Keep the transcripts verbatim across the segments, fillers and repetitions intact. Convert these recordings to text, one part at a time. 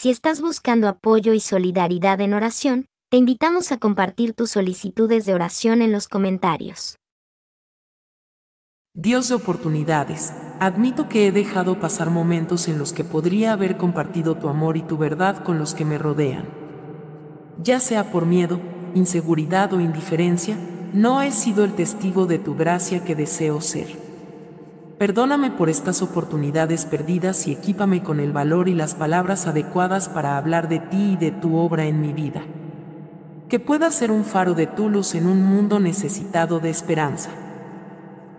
Si estás buscando apoyo y solidaridad en oración, te invitamos a compartir tus solicitudes de oración en los comentarios. Dios de oportunidades, admito que he dejado pasar momentos en los que podría haber compartido tu amor y tu verdad con los que me rodean. Ya sea por miedo, inseguridad o indiferencia, no he sido el testigo de tu gracia que deseo ser. Perdóname por estas oportunidades perdidas y equípame con el valor y las palabras adecuadas para hablar de ti y de tu obra en mi vida. Que pueda ser un faro de tu luz en un mundo necesitado de esperanza.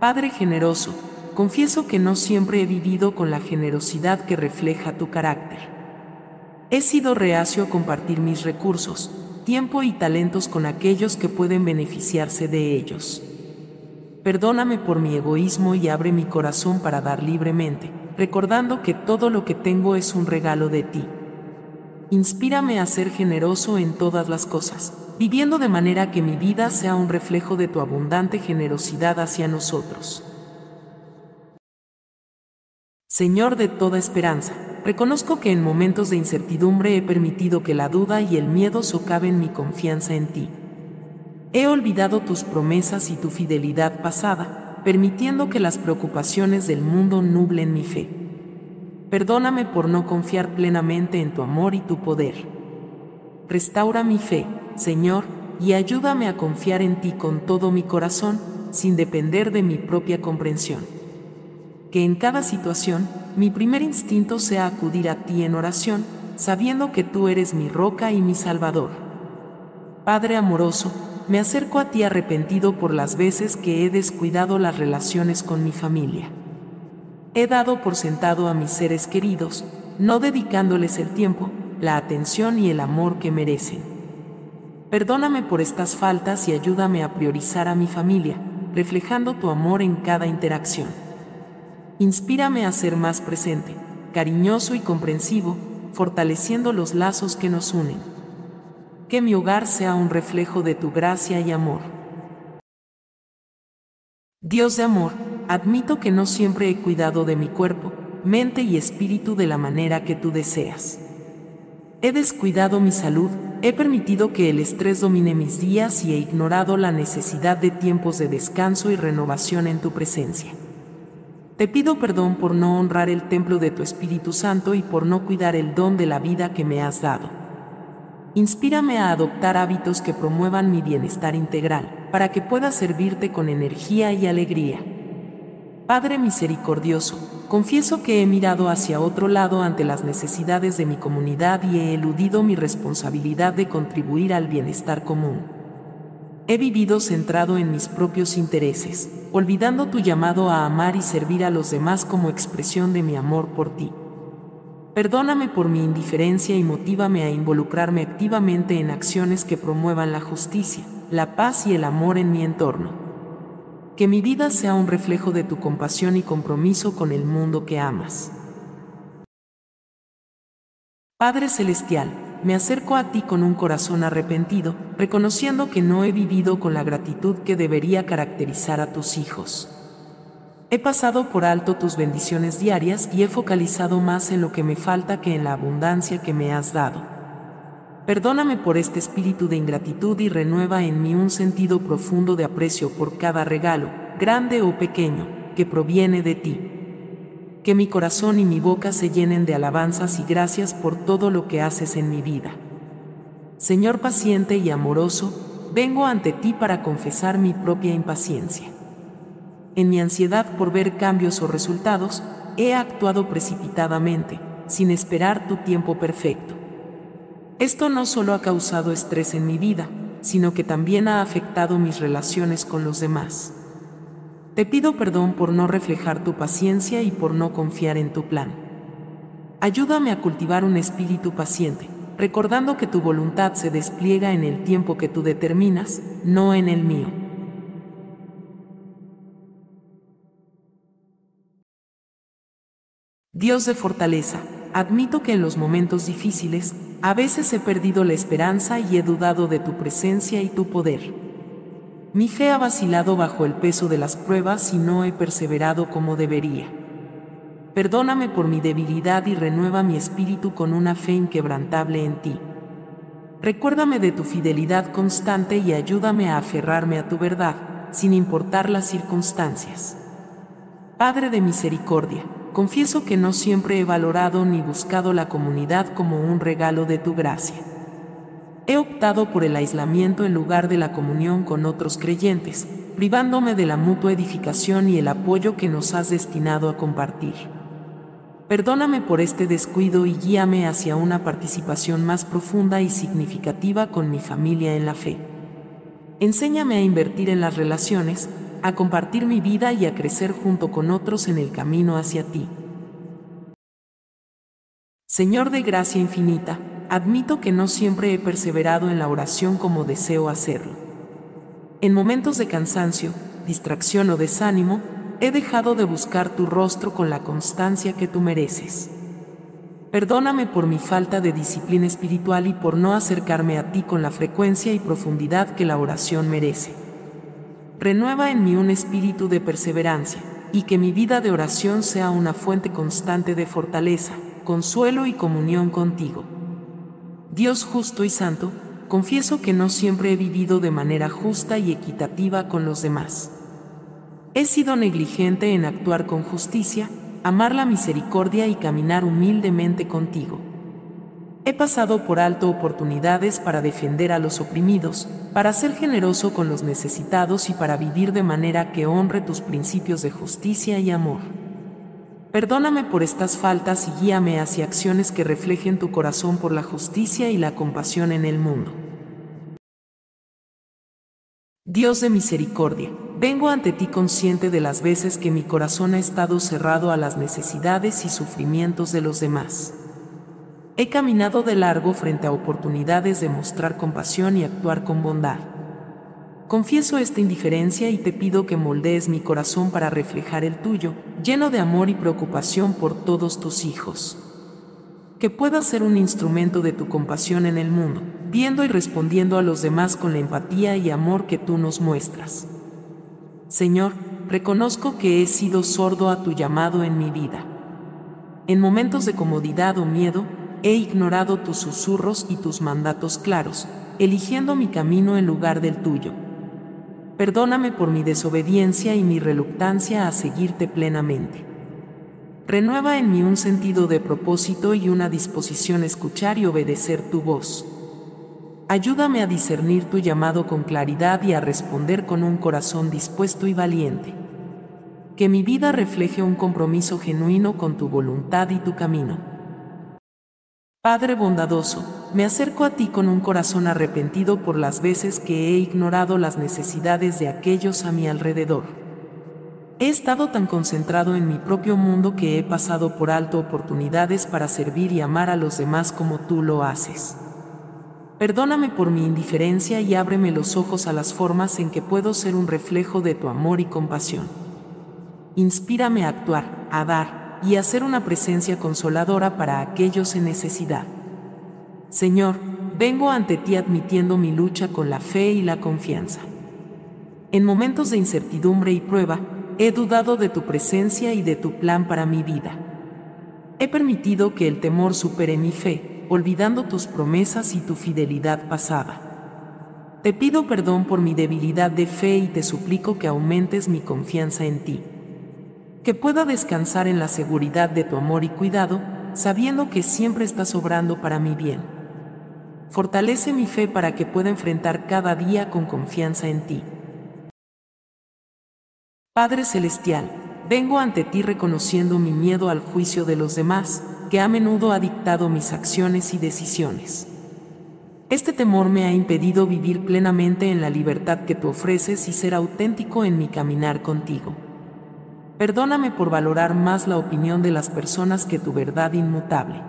Padre generoso, confieso que no siempre he vivido con la generosidad que refleja tu carácter. He sido reacio a compartir mis recursos, tiempo y talentos con aquellos que pueden beneficiarse de ellos. Perdóname por mi egoísmo y abre mi corazón para dar libremente, recordando que todo lo que tengo es un regalo de ti. Inspírame a ser generoso en todas las cosas, viviendo de manera que mi vida sea un reflejo de tu abundante generosidad hacia nosotros. Señor de toda esperanza, reconozco que en momentos de incertidumbre he permitido que la duda y el miedo socaven mi confianza en ti. He olvidado tus promesas y tu fidelidad pasada, permitiendo que las preocupaciones del mundo nublen mi fe. Perdóname por no confiar plenamente en tu amor y tu poder. Restaura mi fe, Señor, y ayúdame a confiar en ti con todo mi corazón, sin depender de mi propia comprensión. Que en cada situación, mi primer instinto sea acudir a ti en oración, sabiendo que tú eres mi roca y mi salvador. Padre amoroso, me acerco a ti arrepentido por las veces que he descuidado las relaciones con mi familia. He dado por sentado a mis seres queridos, no dedicándoles el tiempo, la atención y el amor que merecen. Perdóname por estas faltas y ayúdame a priorizar a mi familia, reflejando tu amor en cada interacción. Inspírame a ser más presente, cariñoso y comprensivo, fortaleciendo los lazos que nos unen. Que mi hogar sea un reflejo de tu gracia y amor. Dios de amor, admito que no siempre he cuidado de mi cuerpo, mente y espíritu de la manera que tú deseas. He descuidado mi salud, he permitido que el estrés domine mis días y he ignorado la necesidad de tiempos de descanso y renovación en tu presencia. Te pido perdón por no honrar el templo de tu Espíritu Santo y por no cuidar el don de la vida que me has dado. Inspírame a adoptar hábitos que promuevan mi bienestar integral, para que pueda servirte con energía y alegría. Padre misericordioso, confieso que he mirado hacia otro lado ante las necesidades de mi comunidad y he eludido mi responsabilidad de contribuir al bienestar común. He vivido centrado en mis propios intereses, olvidando tu llamado a amar y servir a los demás como expresión de mi amor por ti. Perdóname por mi indiferencia y motívame a involucrarme activamente en acciones que promuevan la justicia, la paz y el amor en mi entorno. Que mi vida sea un reflejo de tu compasión y compromiso con el mundo que amas. Padre Celestial, me acerco a ti con un corazón arrepentido, reconociendo que no he vivido con la gratitud que debería caracterizar a tus hijos. He pasado por alto tus bendiciones diarias y he focalizado más en lo que me falta que en la abundancia que me has dado. Perdóname por este espíritu de ingratitud y renueva en mí un sentido profundo de aprecio por cada regalo, grande o pequeño, que proviene de ti. Que mi corazón y mi boca se llenen de alabanzas y gracias por todo lo que haces en mi vida. Señor paciente y amoroso, vengo ante ti para confesar mi propia impaciencia. En mi ansiedad por ver cambios o resultados, he actuado precipitadamente, sin esperar tu tiempo perfecto. Esto no solo ha causado estrés en mi vida, sino que también ha afectado mis relaciones con los demás. Te pido perdón por no reflejar tu paciencia y por no confiar en tu plan. Ayúdame a cultivar un espíritu paciente, recordando que tu voluntad se despliega en el tiempo que tú determinas, no en el mío. Dios de fortaleza, admito que en los momentos difíciles, a veces he perdido la esperanza y he dudado de tu presencia y tu poder. Mi fe ha vacilado bajo el peso de las pruebas y no he perseverado como debería. Perdóname por mi debilidad y renueva mi espíritu con una fe inquebrantable en ti. Recuérdame de tu fidelidad constante y ayúdame a aferrarme a tu verdad, sin importar las circunstancias. Padre de misericordia, confieso que no siempre he valorado ni buscado la comunidad como un regalo de tu gracia. He optado por el aislamiento en lugar de la comunión con otros creyentes, privándome de la mutua edificación y el apoyo que nos has destinado a compartir. Perdóname por este descuido y guíame hacia una participación más profunda y significativa con mi familia en la fe. Enséñame a invertir en las relaciones, a compartir mi vida y a crecer junto con otros en el camino hacia ti. Señor de gracia infinita, admito que no siempre he perseverado en la oración como deseo hacerlo. En momentos de cansancio, distracción o desánimo, he dejado de buscar tu rostro con la constancia que tú mereces. Perdóname por mi falta de disciplina espiritual y por no acercarme a ti con la frecuencia y profundidad que la oración merece. Renueva en mí un espíritu de perseverancia, y que mi vida de oración sea una fuente constante de fortaleza, consuelo y comunión contigo. Dios justo y santo, confieso que no siempre he vivido de manera justa y equitativa con los demás. He sido negligente en actuar con justicia, amar la misericordia y caminar humildemente contigo. He pasado por alto oportunidades para defender a los oprimidos, para ser generoso con los necesitados y para vivir de manera que honre tus principios de justicia y amor. Perdóname por estas faltas y guíame hacia acciones que reflejen tu corazón por la justicia y la compasión en el mundo. Dios de misericordia, vengo ante ti consciente de las veces que mi corazón ha estado cerrado a las necesidades y sufrimientos de los demás. He caminado de largo frente a oportunidades de mostrar compasión y actuar con bondad. Confieso esta indiferencia y te pido que moldees mi corazón para reflejar el tuyo, lleno de amor y preocupación por todos tus hijos. Que pueda ser un instrumento de tu compasión en el mundo, viendo y respondiendo a los demás con la empatía y amor que tú nos muestras. Señor, reconozco que he sido sordo a tu llamado en mi vida. En momentos de comodidad o miedo, he ignorado tus susurros y tus mandatos claros, eligiendo mi camino en lugar del tuyo. Perdóname por mi desobediencia y mi reluctancia a seguirte plenamente. Renueva en mí un sentido de propósito y una disposición a escuchar y obedecer tu voz. Ayúdame a discernir tu llamado con claridad y a responder con un corazón dispuesto y valiente. Que mi vida refleje un compromiso genuino con tu voluntad y tu camino. Padre bondadoso, me acerco a ti con un corazón arrepentido por las veces que he ignorado las necesidades de aquellos a mi alrededor. He estado tan concentrado en mi propio mundo que he pasado por alto oportunidades para servir y amar a los demás como tú lo haces. Perdóname por mi indiferencia y ábreme los ojos a las formas en que puedo ser un reflejo de tu amor y compasión. Inspírame a actuar, a dar, y hacer una presencia consoladora para aquellos en necesidad. Señor, vengo ante ti admitiendo mi lucha con la fe y la confianza. En momentos de incertidumbre y prueba, he dudado de tu presencia y de tu plan para mi vida. He permitido que el temor supere mi fe, olvidando tus promesas y tu fidelidad pasada. Te pido perdón por mi debilidad de fe y te suplico que aumentes mi confianza en ti. Que pueda descansar en la seguridad de tu amor y cuidado, sabiendo que siempre estás obrando para mi bien. Fortalece mi fe para que pueda enfrentar cada día con confianza en ti. Padre celestial, vengo ante ti reconociendo mi miedo al juicio de los demás, que a menudo ha dictado mis acciones y decisiones. Este temor me ha impedido vivir plenamente en la libertad que tú ofreces y ser auténtico en mi caminar contigo. Perdóname por valorar más la opinión de las personas que tu verdad inmutable.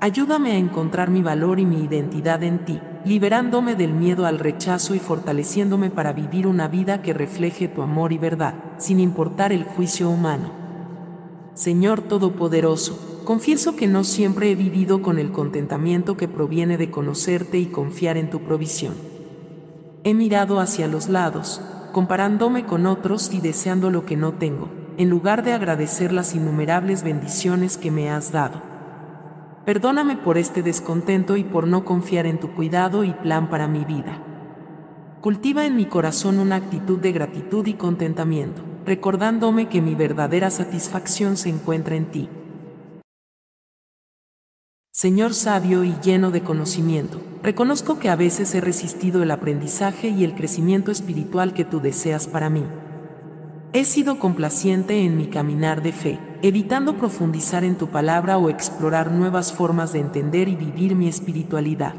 Ayúdame a encontrar mi valor y mi identidad en ti, liberándome del miedo al rechazo y fortaleciéndome para vivir una vida que refleje tu amor y verdad, sin importar el juicio humano. Señor Todopoderoso, confieso que no siempre he vivido con el contentamiento que proviene de conocerte y confiar en tu provisión. He mirado hacia los lados, comparándome con otros y deseando lo que no tengo, en lugar de agradecer las innumerables bendiciones que me has dado. Perdóname por este descontento y por no confiar en tu cuidado y plan para mi vida. Cultiva en mi corazón una actitud de gratitud y contentamiento, recordándome que mi verdadera satisfacción se encuentra en ti. Señor sabio y lleno de conocimiento, reconozco que a veces he resistido el aprendizaje y el crecimiento espiritual que tú deseas para mí. He sido complaciente en mi caminar de fe, evitando profundizar en tu palabra o explorar nuevas formas de entender y vivir mi espiritualidad.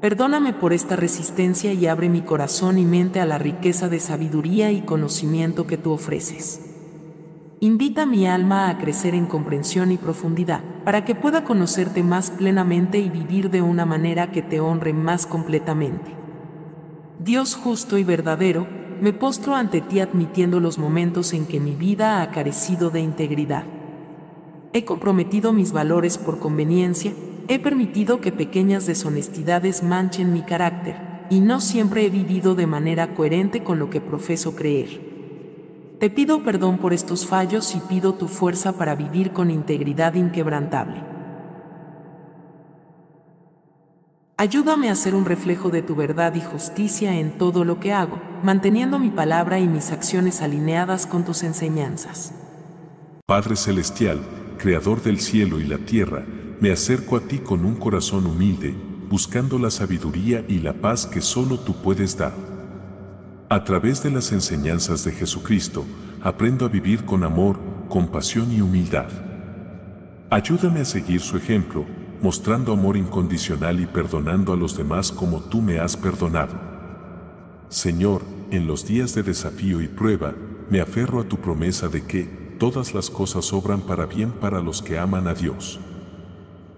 Perdóname por esta resistencia y abre mi corazón y mente a la riqueza de sabiduría y conocimiento que tú ofreces. Invita a mi alma a crecer en comprensión y profundidad, para que pueda conocerte más plenamente y vivir de una manera que te honre más completamente. Dios justo y verdadero, me postro ante ti admitiendo los momentos en que mi vida ha carecido de integridad. He comprometido mis valores por conveniencia, he permitido que pequeñas deshonestidades manchen mi carácter, y no siempre he vivido de manera coherente con lo que profeso creer. Te pido perdón por estos fallos y pido tu fuerza para vivir con integridad inquebrantable. Ayúdame a ser un reflejo de tu verdad y justicia en todo lo que hago, manteniendo mi palabra y mis acciones alineadas con tus enseñanzas. Padre Celestial, Creador del cielo y la tierra, me acerco a ti con un corazón humilde, buscando la sabiduría y la paz que solo tú puedes dar. A través de las enseñanzas de Jesucristo, aprendo a vivir con amor, compasión y humildad. Ayúdame a seguir su ejemplo, mostrando amor incondicional y perdonando a los demás como tú me has perdonado. Señor, en los días de desafío y prueba, me aferro a tu promesa de que todas las cosas obran para bien para los que aman a Dios.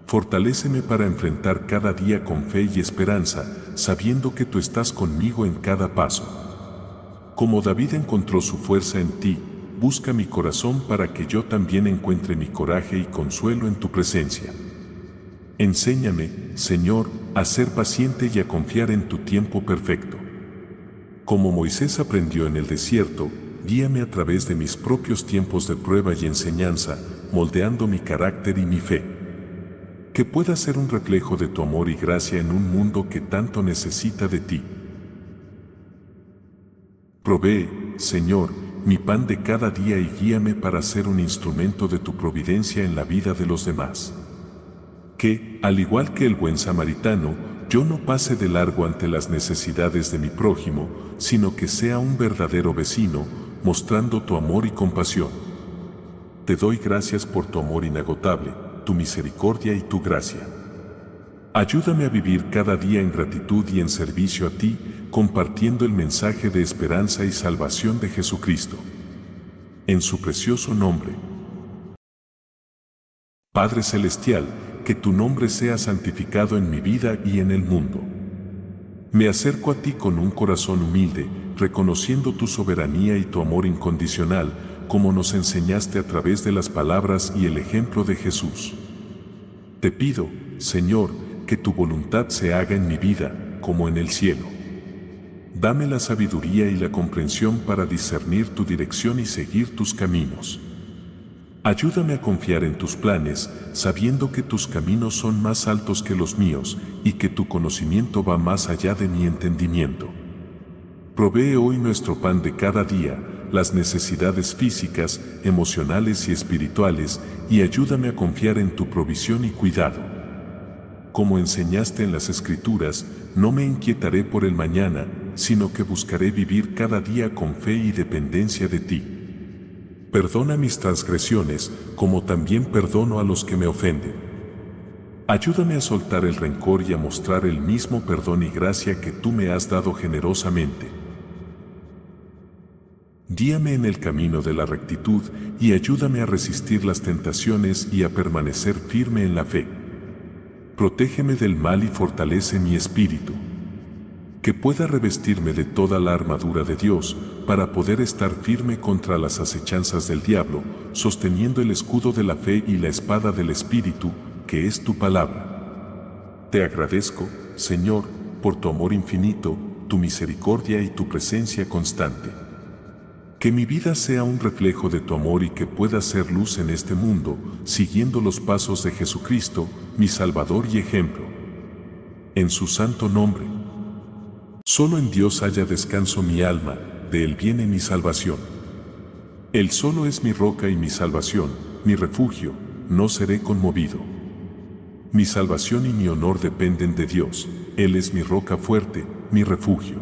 Fortaléceme para enfrentar cada día con fe y esperanza, sabiendo que tú estás conmigo en cada paso. Como David encontró su fuerza en ti, busca mi corazón para que yo también encuentre mi coraje y consuelo en tu presencia. Enséñame, Señor, a ser paciente y a confiar en tu tiempo perfecto. Como Moisés aprendió en el desierto, guíame a través de mis propios tiempos de prueba y enseñanza, moldeando mi carácter y mi fe. Que pueda ser un reflejo de tu amor y gracia en un mundo que tanto necesita de ti. Provee, Señor, mi pan de cada día y guíame para ser un instrumento de tu providencia en la vida de los demás. Que, al igual que el buen samaritano, yo no pase de largo ante las necesidades de mi prójimo, sino que sea un verdadero vecino, mostrando tu amor y compasión. Te doy gracias por tu amor inagotable, tu misericordia y tu gracia. Ayúdame a vivir cada día en gratitud y en servicio a ti, compartiendo el mensaje de esperanza y salvación de Jesucristo. En su precioso nombre. Padre Celestial, que tu nombre sea santificado en mi vida y en el mundo. Me acerco a ti con un corazón humilde, reconociendo tu soberanía y tu amor incondicional, como nos enseñaste a través de las palabras y el ejemplo de Jesús. Te pido, Señor, que tu voluntad se haga en mi vida, como en el cielo. Dame la sabiduría y la comprensión para discernir tu dirección y seguir tus caminos. Ayúdame a confiar en tus planes, sabiendo que tus caminos son más altos que los míos y que tu conocimiento va más allá de mi entendimiento. Provee hoy nuestro pan de cada día, las necesidades físicas, emocionales y espirituales, y ayúdame a confiar en tu provisión y cuidado. Como enseñaste en las Escrituras, no me inquietaré por el mañana, sino que buscaré vivir cada día con fe y dependencia de ti. Perdona mis transgresiones, como también perdono a los que me ofenden. Ayúdame a soltar el rencor y a mostrar el mismo perdón y gracia que tú me has dado generosamente. Guíame en el camino de la rectitud y ayúdame a resistir las tentaciones y a permanecer firme en la fe. Protégeme del mal y fortalece mi espíritu. Que pueda revestirme de toda la armadura de Dios, para poder estar firme contra las acechanzas del diablo, sosteniendo el escudo de la fe y la espada del Espíritu, que es tu palabra. Te agradezco, Señor, por tu amor infinito, tu misericordia y tu presencia constante. Que mi vida sea un reflejo de tu amor y que pueda ser luz en este mundo, siguiendo los pasos de Jesucristo, mi Salvador y ejemplo. En su santo nombre. Solo en Dios haya descanso mi alma, de Él viene mi salvación. Él solo es mi roca y mi salvación, mi refugio, no seré conmovido. Mi salvación y mi honor dependen de Dios, Él es mi roca fuerte, mi refugio.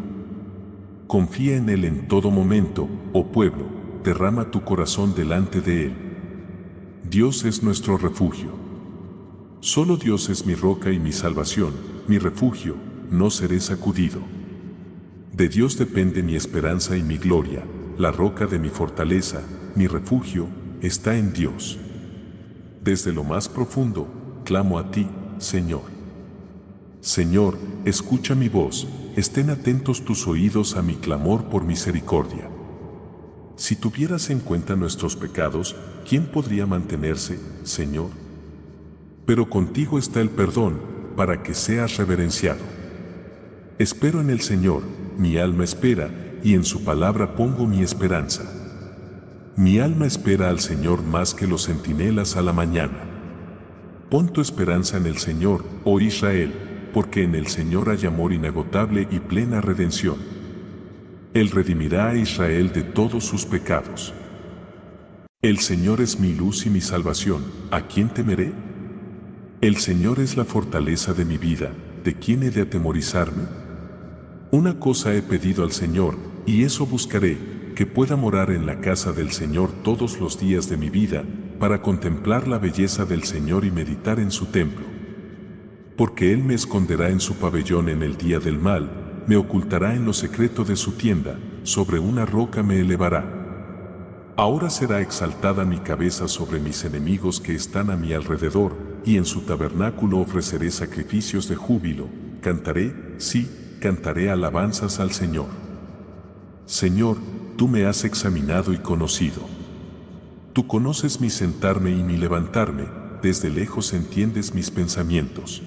Confía en Él en todo momento, oh pueblo, derrama tu corazón delante de Él. Dios es nuestro refugio. Solo Dios es mi roca y mi salvación, mi refugio, no seré sacudido. De Dios depende mi esperanza y mi gloria, la roca de mi fortaleza, mi refugio, está en Dios. Desde lo más profundo, clamo a ti, Señor. Señor, escucha mi voz, estén atentos tus oídos a mi clamor por misericordia. Si tuvieras en cuenta nuestros pecados, ¿quién podría mantenerse, Señor? Pero contigo está el perdón, para que seas reverenciado. Espero en el Señor, mi alma espera, y en su palabra pongo mi esperanza. Mi alma espera al Señor más que los centinelas a la mañana. Pon tu esperanza en el Señor, oh Israel, porque en el Señor hay amor inagotable y plena redención. Él redimirá a Israel de todos sus pecados. El Señor es mi luz y mi salvación, ¿a quién temeré? El Señor es la fortaleza de mi vida, ¿de quién he de atemorizarme? Una cosa he pedido al Señor, y eso buscaré, que pueda morar en la casa del Señor todos los días de mi vida, para contemplar la belleza del Señor y meditar en su templo. Porque Él me esconderá en su pabellón en el día del mal, me ocultará en lo secreto de su tienda, sobre una roca me elevará. Ahora será exaltada mi cabeza sobre mis enemigos que están a mi alrededor, y en su tabernáculo ofreceré sacrificios de júbilo, cantaré, sí, cantaré alabanzas al Señor. Señor, tú me has examinado y conocido. Tú conoces mi sentarme y mi levantarme, desde lejos entiendes mis pensamientos.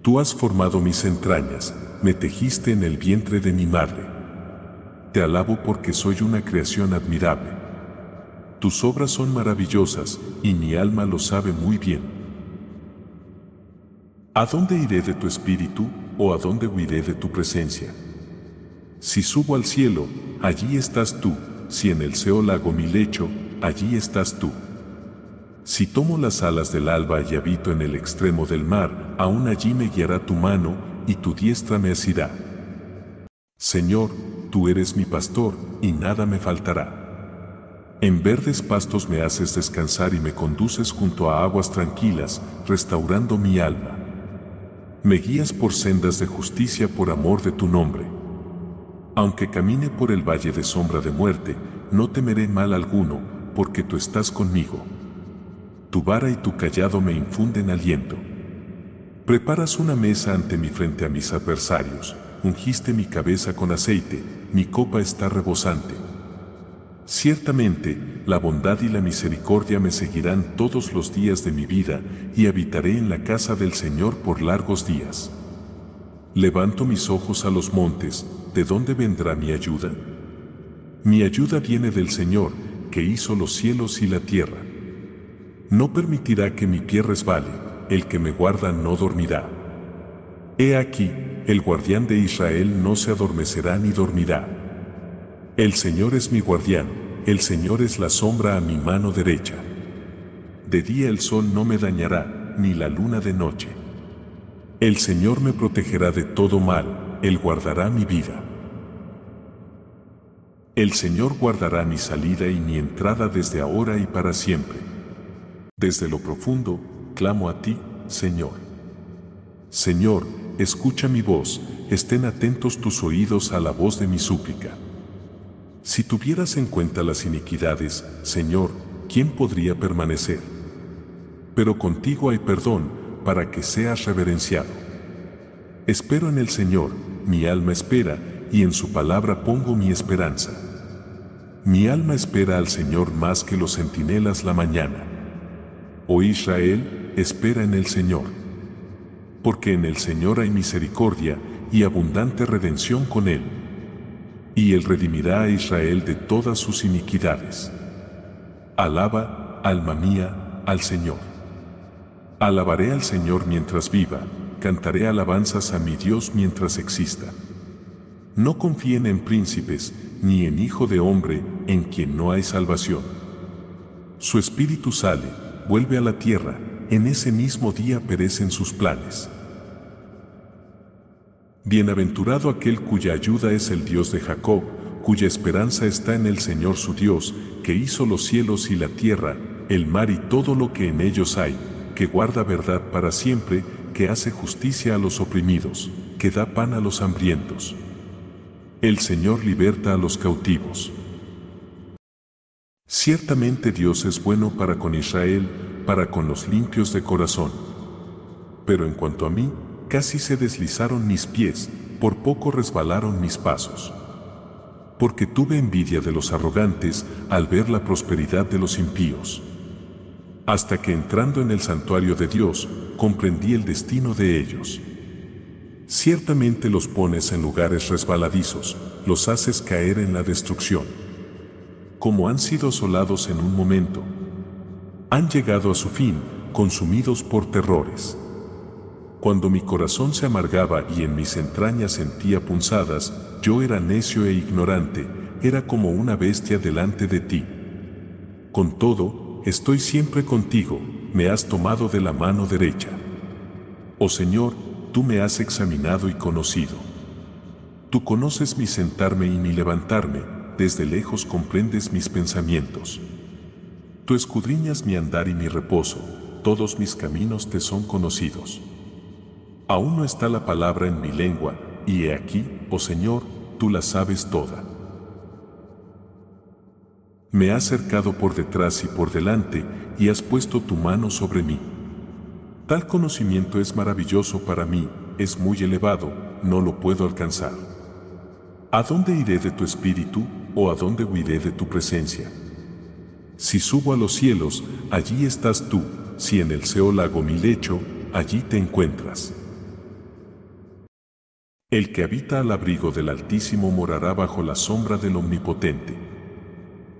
Tú has formado mis entrañas, me tejiste en el vientre de mi madre. Te alabo porque soy una creación admirable. Tus obras son maravillosas, y mi alma lo sabe muy bien. ¿A dónde iré de tu espíritu, o a dónde huiré de tu presencia? Si subo al cielo, allí estás tú, si en el Seol hago mi lecho, allí estás tú. Si tomo las alas del alba y habito en el extremo del mar, aún allí me guiará tu mano, y tu diestra me asirá. Señor, tú eres mi pastor, y nada me faltará. En verdes pastos me haces descansar y me conduces junto a aguas tranquilas, restaurando mi alma. Me guías por sendas de justicia por amor de tu nombre. Aunque camine por el valle de sombra de muerte, no temeré mal alguno, porque tú estás conmigo. Tu vara y tu cayado me infunden aliento. Preparas una mesa ante mi frente a mis adversarios, ungiste mi cabeza con aceite, mi copa está rebosante. Ciertamente, la bondad y la misericordia me seguirán todos los días de mi vida, y habitaré en la casa del Señor por largos días. Levanto mis ojos a los montes, ¿de dónde vendrá mi ayuda? Mi ayuda viene del Señor, que hizo los cielos y la tierra. No permitirá que mi pie resbale, el que me guarda no dormirá. He aquí, el guardián de Israel no se adormecerá ni dormirá. El Señor es mi guardián, el Señor es la sombra a mi mano derecha. De día el sol no me dañará, ni la luna de noche. El Señor me protegerá de todo mal, Él guardará mi vida. El Señor guardará mi salida y mi entrada desde ahora y para siempre. Desde lo profundo, clamo a ti, Señor. Señor, escucha mi voz, estén atentos tus oídos a la voz de mi súplica. Si tuvieras en cuenta las iniquidades, Señor, ¿quién podría permanecer? Pero contigo hay perdón, para que seas reverenciado. Espero en el Señor, mi alma espera, y en su palabra pongo mi esperanza. Mi alma espera al Señor más que los centinelas la mañana. Oh Israel, espera en el Señor. Porque en el Señor hay misericordia y abundante redención con Él. y Él redimirá a Israel de todas sus iniquidades. Alaba, alma mía, al Señor. Alabaré al Señor mientras viva, cantaré alabanzas a mi Dios mientras exista. No confíen en príncipes, ni en hijo de hombre, en quien no hay salvación. Su espíritu sale, vuelve a la tierra, en ese mismo día perecen sus planes. Bienaventurado aquel cuya ayuda es el Dios de Jacob, cuya esperanza está en el Señor su Dios, que hizo los cielos y la tierra, el mar y todo lo que en ellos hay, que guarda verdad para siempre, que hace justicia a los oprimidos, que da pan a los hambrientos. El Señor liberta a los cautivos. Ciertamente Dios es bueno para con Israel, para con los limpios de corazón. Pero en cuanto a mí, casi se deslizaron mis pies, por poco resbalaron mis pasos. Porque tuve envidia de los arrogantes al ver la prosperidad de los impíos. Hasta que entrando en el santuario de Dios, comprendí el destino de ellos. Ciertamente los pones en lugares resbaladizos, los haces caer en la destrucción. Como han sido asolados en un momento, han llegado a su fin, consumidos por terrores. Cuando mi corazón se amargaba y en mis entrañas sentía punzadas, yo era necio e ignorante, era como una bestia delante de ti. Con todo, estoy siempre contigo, me has tomado de la mano derecha. Oh Señor, tú me has examinado y conocido. Tú conoces mi sentarme y mi levantarme, desde lejos comprendes mis pensamientos. Tú escudriñas mi andar y mi reposo, todos mis caminos te son conocidos. Aún no está la palabra en mi lengua, y he aquí, oh Señor, tú la sabes toda. Me has cercado por detrás y por delante, y has puesto tu mano sobre mí. Tal conocimiento es maravilloso para mí, es muy elevado, no lo puedo alcanzar. ¿A dónde iré de tu espíritu, o a dónde huiré de tu presencia? Si subo a los cielos, allí estás tú, si en el Seol hago mi lecho, allí te encuentras. El que habita al abrigo del Altísimo morará bajo la sombra del Omnipotente.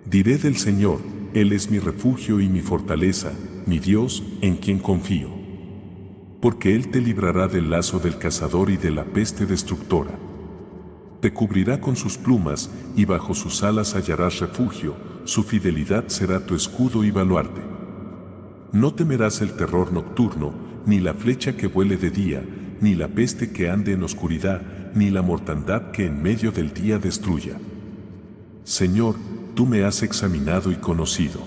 Diré del Señor, Él es mi refugio y mi fortaleza, mi Dios, en quien confío. Porque Él te librará del lazo del cazador y de la peste destructora. Te cubrirá con sus plumas, y bajo sus alas hallarás refugio, su fidelidad será tu escudo y baluarte. No temerás el terror nocturno, ni la flecha que vuele de día, ni la peste que ande en oscuridad, ni la mortandad que en medio del día destruya. Señor, tú me has examinado y conocido.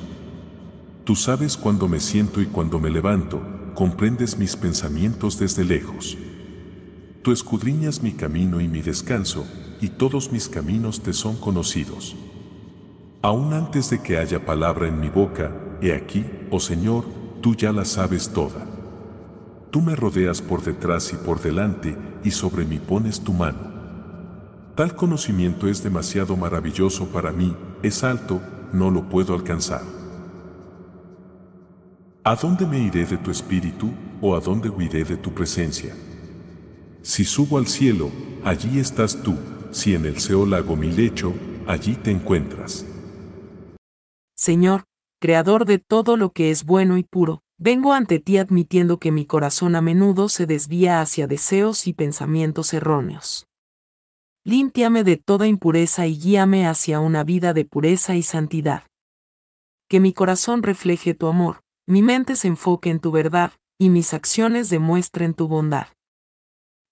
Tú sabes cuando me siento y cuando me levanto, comprendes mis pensamientos desde lejos. Tú escudriñas mi camino y mi descanso, y todos mis caminos te son conocidos. Aún antes de que haya palabra en mi boca, he aquí, oh Señor, tú ya la sabes toda. Tú me rodeas por detrás y por delante, y sobre mí pones tu mano. Tal conocimiento es demasiado maravilloso para mí, es alto, no lo puedo alcanzar. ¿A dónde me iré de tu espíritu, o a dónde huiré de tu presencia? Si subo al cielo, allí estás tú, si en el Seol hago mi lecho, allí te encuentras. Señor, creador de todo lo que es bueno y puro, vengo ante ti admitiendo que mi corazón a menudo se desvía hacia deseos y pensamientos erróneos. Límpiame de toda impureza y guíame hacia una vida de pureza y santidad. Que mi corazón refleje tu amor, mi mente se enfoque en tu verdad, y mis acciones demuestren tu bondad.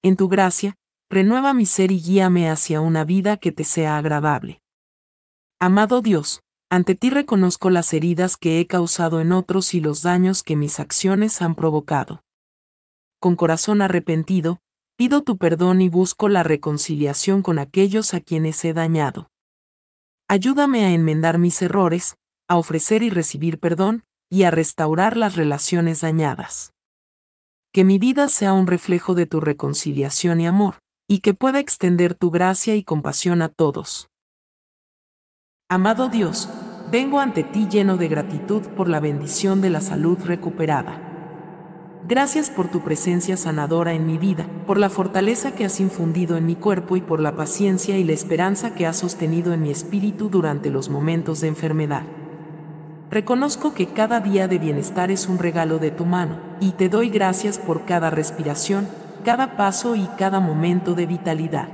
En tu gracia, renueva mi ser y guíame hacia una vida que te sea agradable. Amado Dios, ante ti reconozco las heridas que he causado en otros y los daños que mis acciones han provocado. Con corazón arrepentido, pido tu perdón y busco la reconciliación con aquellos a quienes he dañado. Ayúdame a enmendar mis errores, a ofrecer y recibir perdón, y a restaurar las relaciones dañadas. Que mi vida sea un reflejo de tu reconciliación y amor, y que pueda extender tu gracia y compasión a todos. Amado Dios, vengo ante ti lleno de gratitud por la bendición de la salud recuperada. Gracias por tu presencia sanadora en mi vida, por la fortaleza que has infundido en mi cuerpo y por la paciencia y la esperanza que has sostenido en mi espíritu durante los momentos de enfermedad. Reconozco que cada día de bienestar es un regalo de tu mano, y te doy gracias por cada respiración, cada paso y cada momento de vitalidad.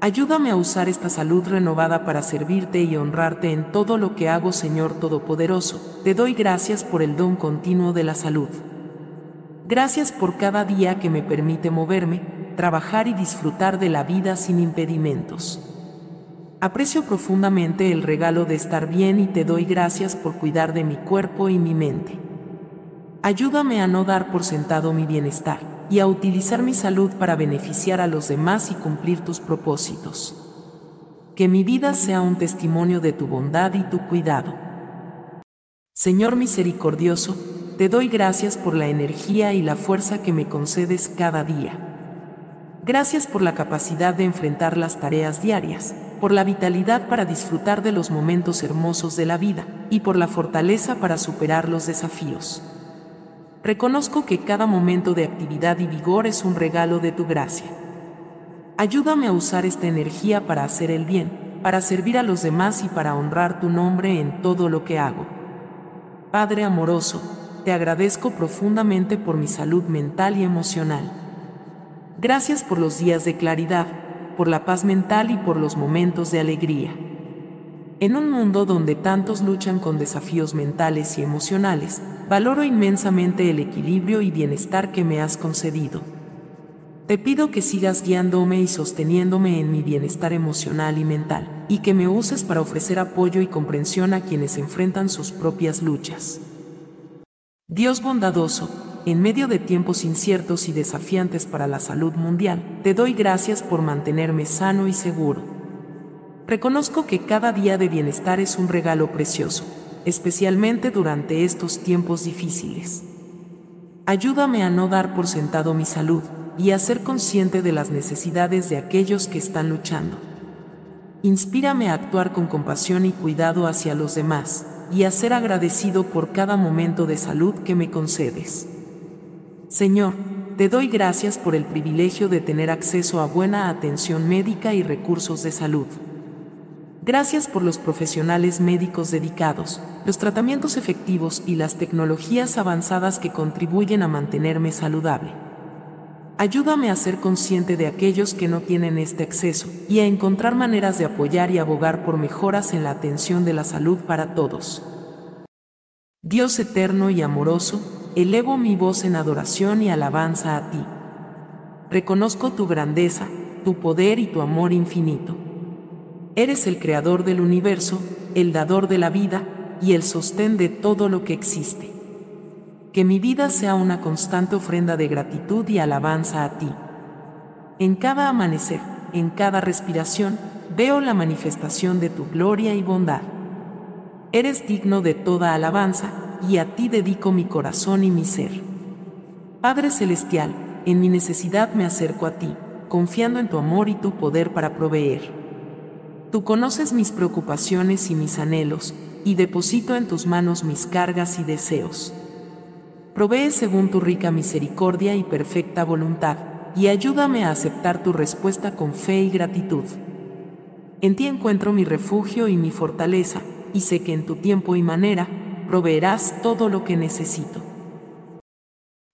Ayúdame a usar esta salud renovada para servirte y honrarte en todo lo que hago, Señor Todopoderoso. Te doy gracias por el don continuo de la salud. Gracias por cada día que me permite moverme, trabajar y disfrutar de la vida sin impedimentos. Aprecio profundamente el regalo de estar bien y te doy gracias por cuidar de mi cuerpo y mi mente. Ayúdame a no dar por sentado mi bienestar y a utilizar mi salud para beneficiar a los demás y cumplir tus propósitos. Que mi vida sea un testimonio de tu bondad y tu cuidado. Señor misericordioso, te doy gracias por la energía y la fuerza que me concedes cada día. Gracias por la capacidad de enfrentar las tareas diarias, por la vitalidad para disfrutar de los momentos hermosos de la vida y por la fortaleza para superar los desafíos. Reconozco que cada momento de actividad y vigor es un regalo de tu gracia. Ayúdame a usar esta energía para hacer el bien, para servir a los demás y para honrar tu nombre en todo lo que hago. Padre amoroso, te agradezco profundamente por mi salud mental y emocional. Gracias por los días de claridad, por la paz mental y por los momentos de alegría. En un mundo donde tantos luchan con desafíos mentales y emocionales, valoro inmensamente el equilibrio y bienestar que me has concedido. Te pido que sigas guiándome y sosteniéndome en mi bienestar emocional y mental, y que me uses para ofrecer apoyo y comprensión a quienes enfrentan sus propias luchas. Dios bondadoso, en medio de tiempos inciertos y desafiantes para la salud mundial, te doy gracias por mantenerme sano y seguro. Reconozco que cada día de bienestar es un regalo precioso, especialmente durante estos tiempos difíciles. Ayúdame a no dar por sentado mi salud y a ser consciente de las necesidades de aquellos que están luchando. Inspírame a actuar con compasión y cuidado hacia los demás y a ser agradecido por cada momento de salud que me concedes. Señor, te doy gracias por el privilegio de tener acceso a buena atención médica y recursos de salud. Gracias por los profesionales médicos dedicados, los tratamientos efectivos y las tecnologías avanzadas que contribuyen a mantenerme saludable. Ayúdame a ser consciente de aquellos que no tienen este acceso y a encontrar maneras de apoyar y abogar por mejoras en la atención de la salud para todos. Dios eterno y amoroso, elevo mi voz en adoración y alabanza a ti. Reconozco tu grandeza, tu poder y tu amor infinito. Eres el creador del universo, el dador de la vida y el sostén de todo lo que existe. Que mi vida sea una constante ofrenda de gratitud y alabanza a ti. En cada amanecer, en cada respiración, veo la manifestación de tu gloria y bondad. Eres digno de toda alabanza y a ti dedico mi corazón y mi ser. Padre celestial, en mi necesidad me acerco a ti, confiando en tu amor y tu poder para proveer. Tú conoces mis preocupaciones y mis anhelos, y deposito en tus manos mis cargas y deseos. Provee según tu rica misericordia y perfecta voluntad, y ayúdame a aceptar tu respuesta con fe y gratitud. En ti encuentro mi refugio y mi fortaleza, y sé que en tu tiempo y manera proveerás todo lo que necesito.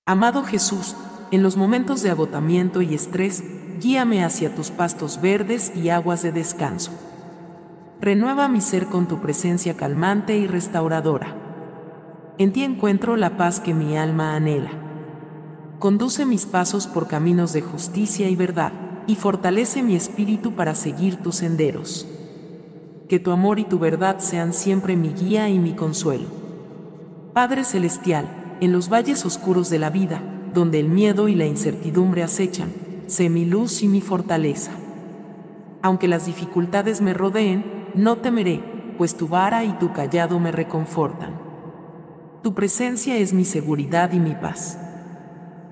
Amado Jesús, en los momentos de agotamiento y estrés, guíame hacia tus pastos verdes y aguas de descanso. Renueva mi ser con tu presencia calmante y restauradora. En ti encuentro la paz que mi alma anhela. Conduce mis pasos por caminos de justicia y verdad, y fortalece mi espíritu para seguir tus senderos. Que tu amor y tu verdad sean siempre mi guía y mi consuelo. Padre celestial, en los valles oscuros de la vida, donde el miedo y la incertidumbre acechan, sé mi luz y mi fortaleza. Aunque las dificultades me rodeen, no temeré, pues tu vara y tu callado me reconfortan. Tu presencia es mi seguridad y mi paz.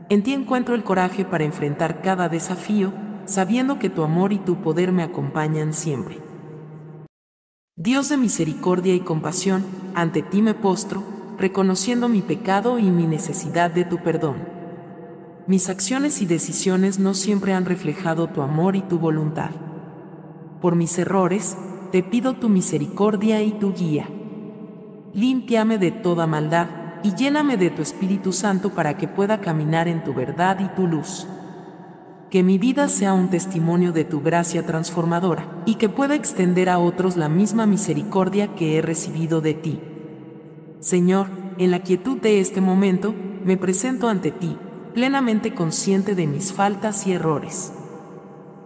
En ti encuentro el coraje para enfrentar cada desafío, sabiendo que tu amor y tu poder me acompañan siempre. Dios de misericordia y compasión, ante ti me postro, reconociendo mi pecado y mi necesidad de tu perdón. Mis acciones y decisiones no siempre han reflejado tu amor y tu voluntad. Por mis errores, te pido tu misericordia y tu guía. Límpiame de toda maldad y lléname de tu Espíritu Santo para que pueda caminar en tu verdad y tu luz. Que mi vida sea un testimonio de tu gracia transformadora y que pueda extender a otros la misma misericordia que he recibido de ti. Señor, en la quietud de este momento, me presento ante ti, plenamente consciente de mis faltas y errores.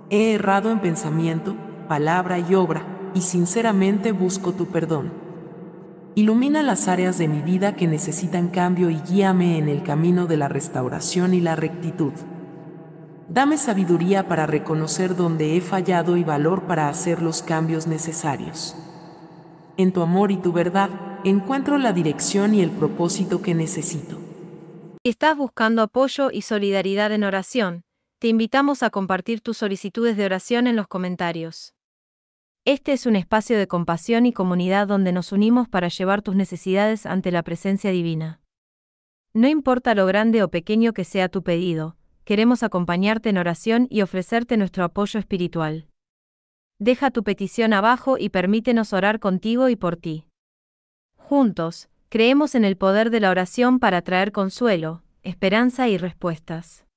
He errado en pensamiento, palabra y obra, y sinceramente busco tu perdón. Ilumina las áreas de mi vida que necesitan cambio y guíame en el camino de la restauración y la rectitud. Dame sabiduría para reconocer dónde he fallado y valor para hacer los cambios necesarios. En tu amor y tu verdad, encuentro la dirección y el propósito que necesito. Si estás buscando apoyo y solidaridad en oración, te invitamos a compartir tus solicitudes de oración en los comentarios. Este es un espacio de compasión y comunidad donde nos unimos para llevar tus necesidades ante la presencia divina. No importa lo grande o pequeño que sea tu pedido, queremos acompañarte en oración y ofrecerte nuestro apoyo espiritual. Deja tu petición abajo y permítenos orar contigo y por ti. Juntos, creemos en el poder de la oración para traer consuelo, esperanza y respuestas.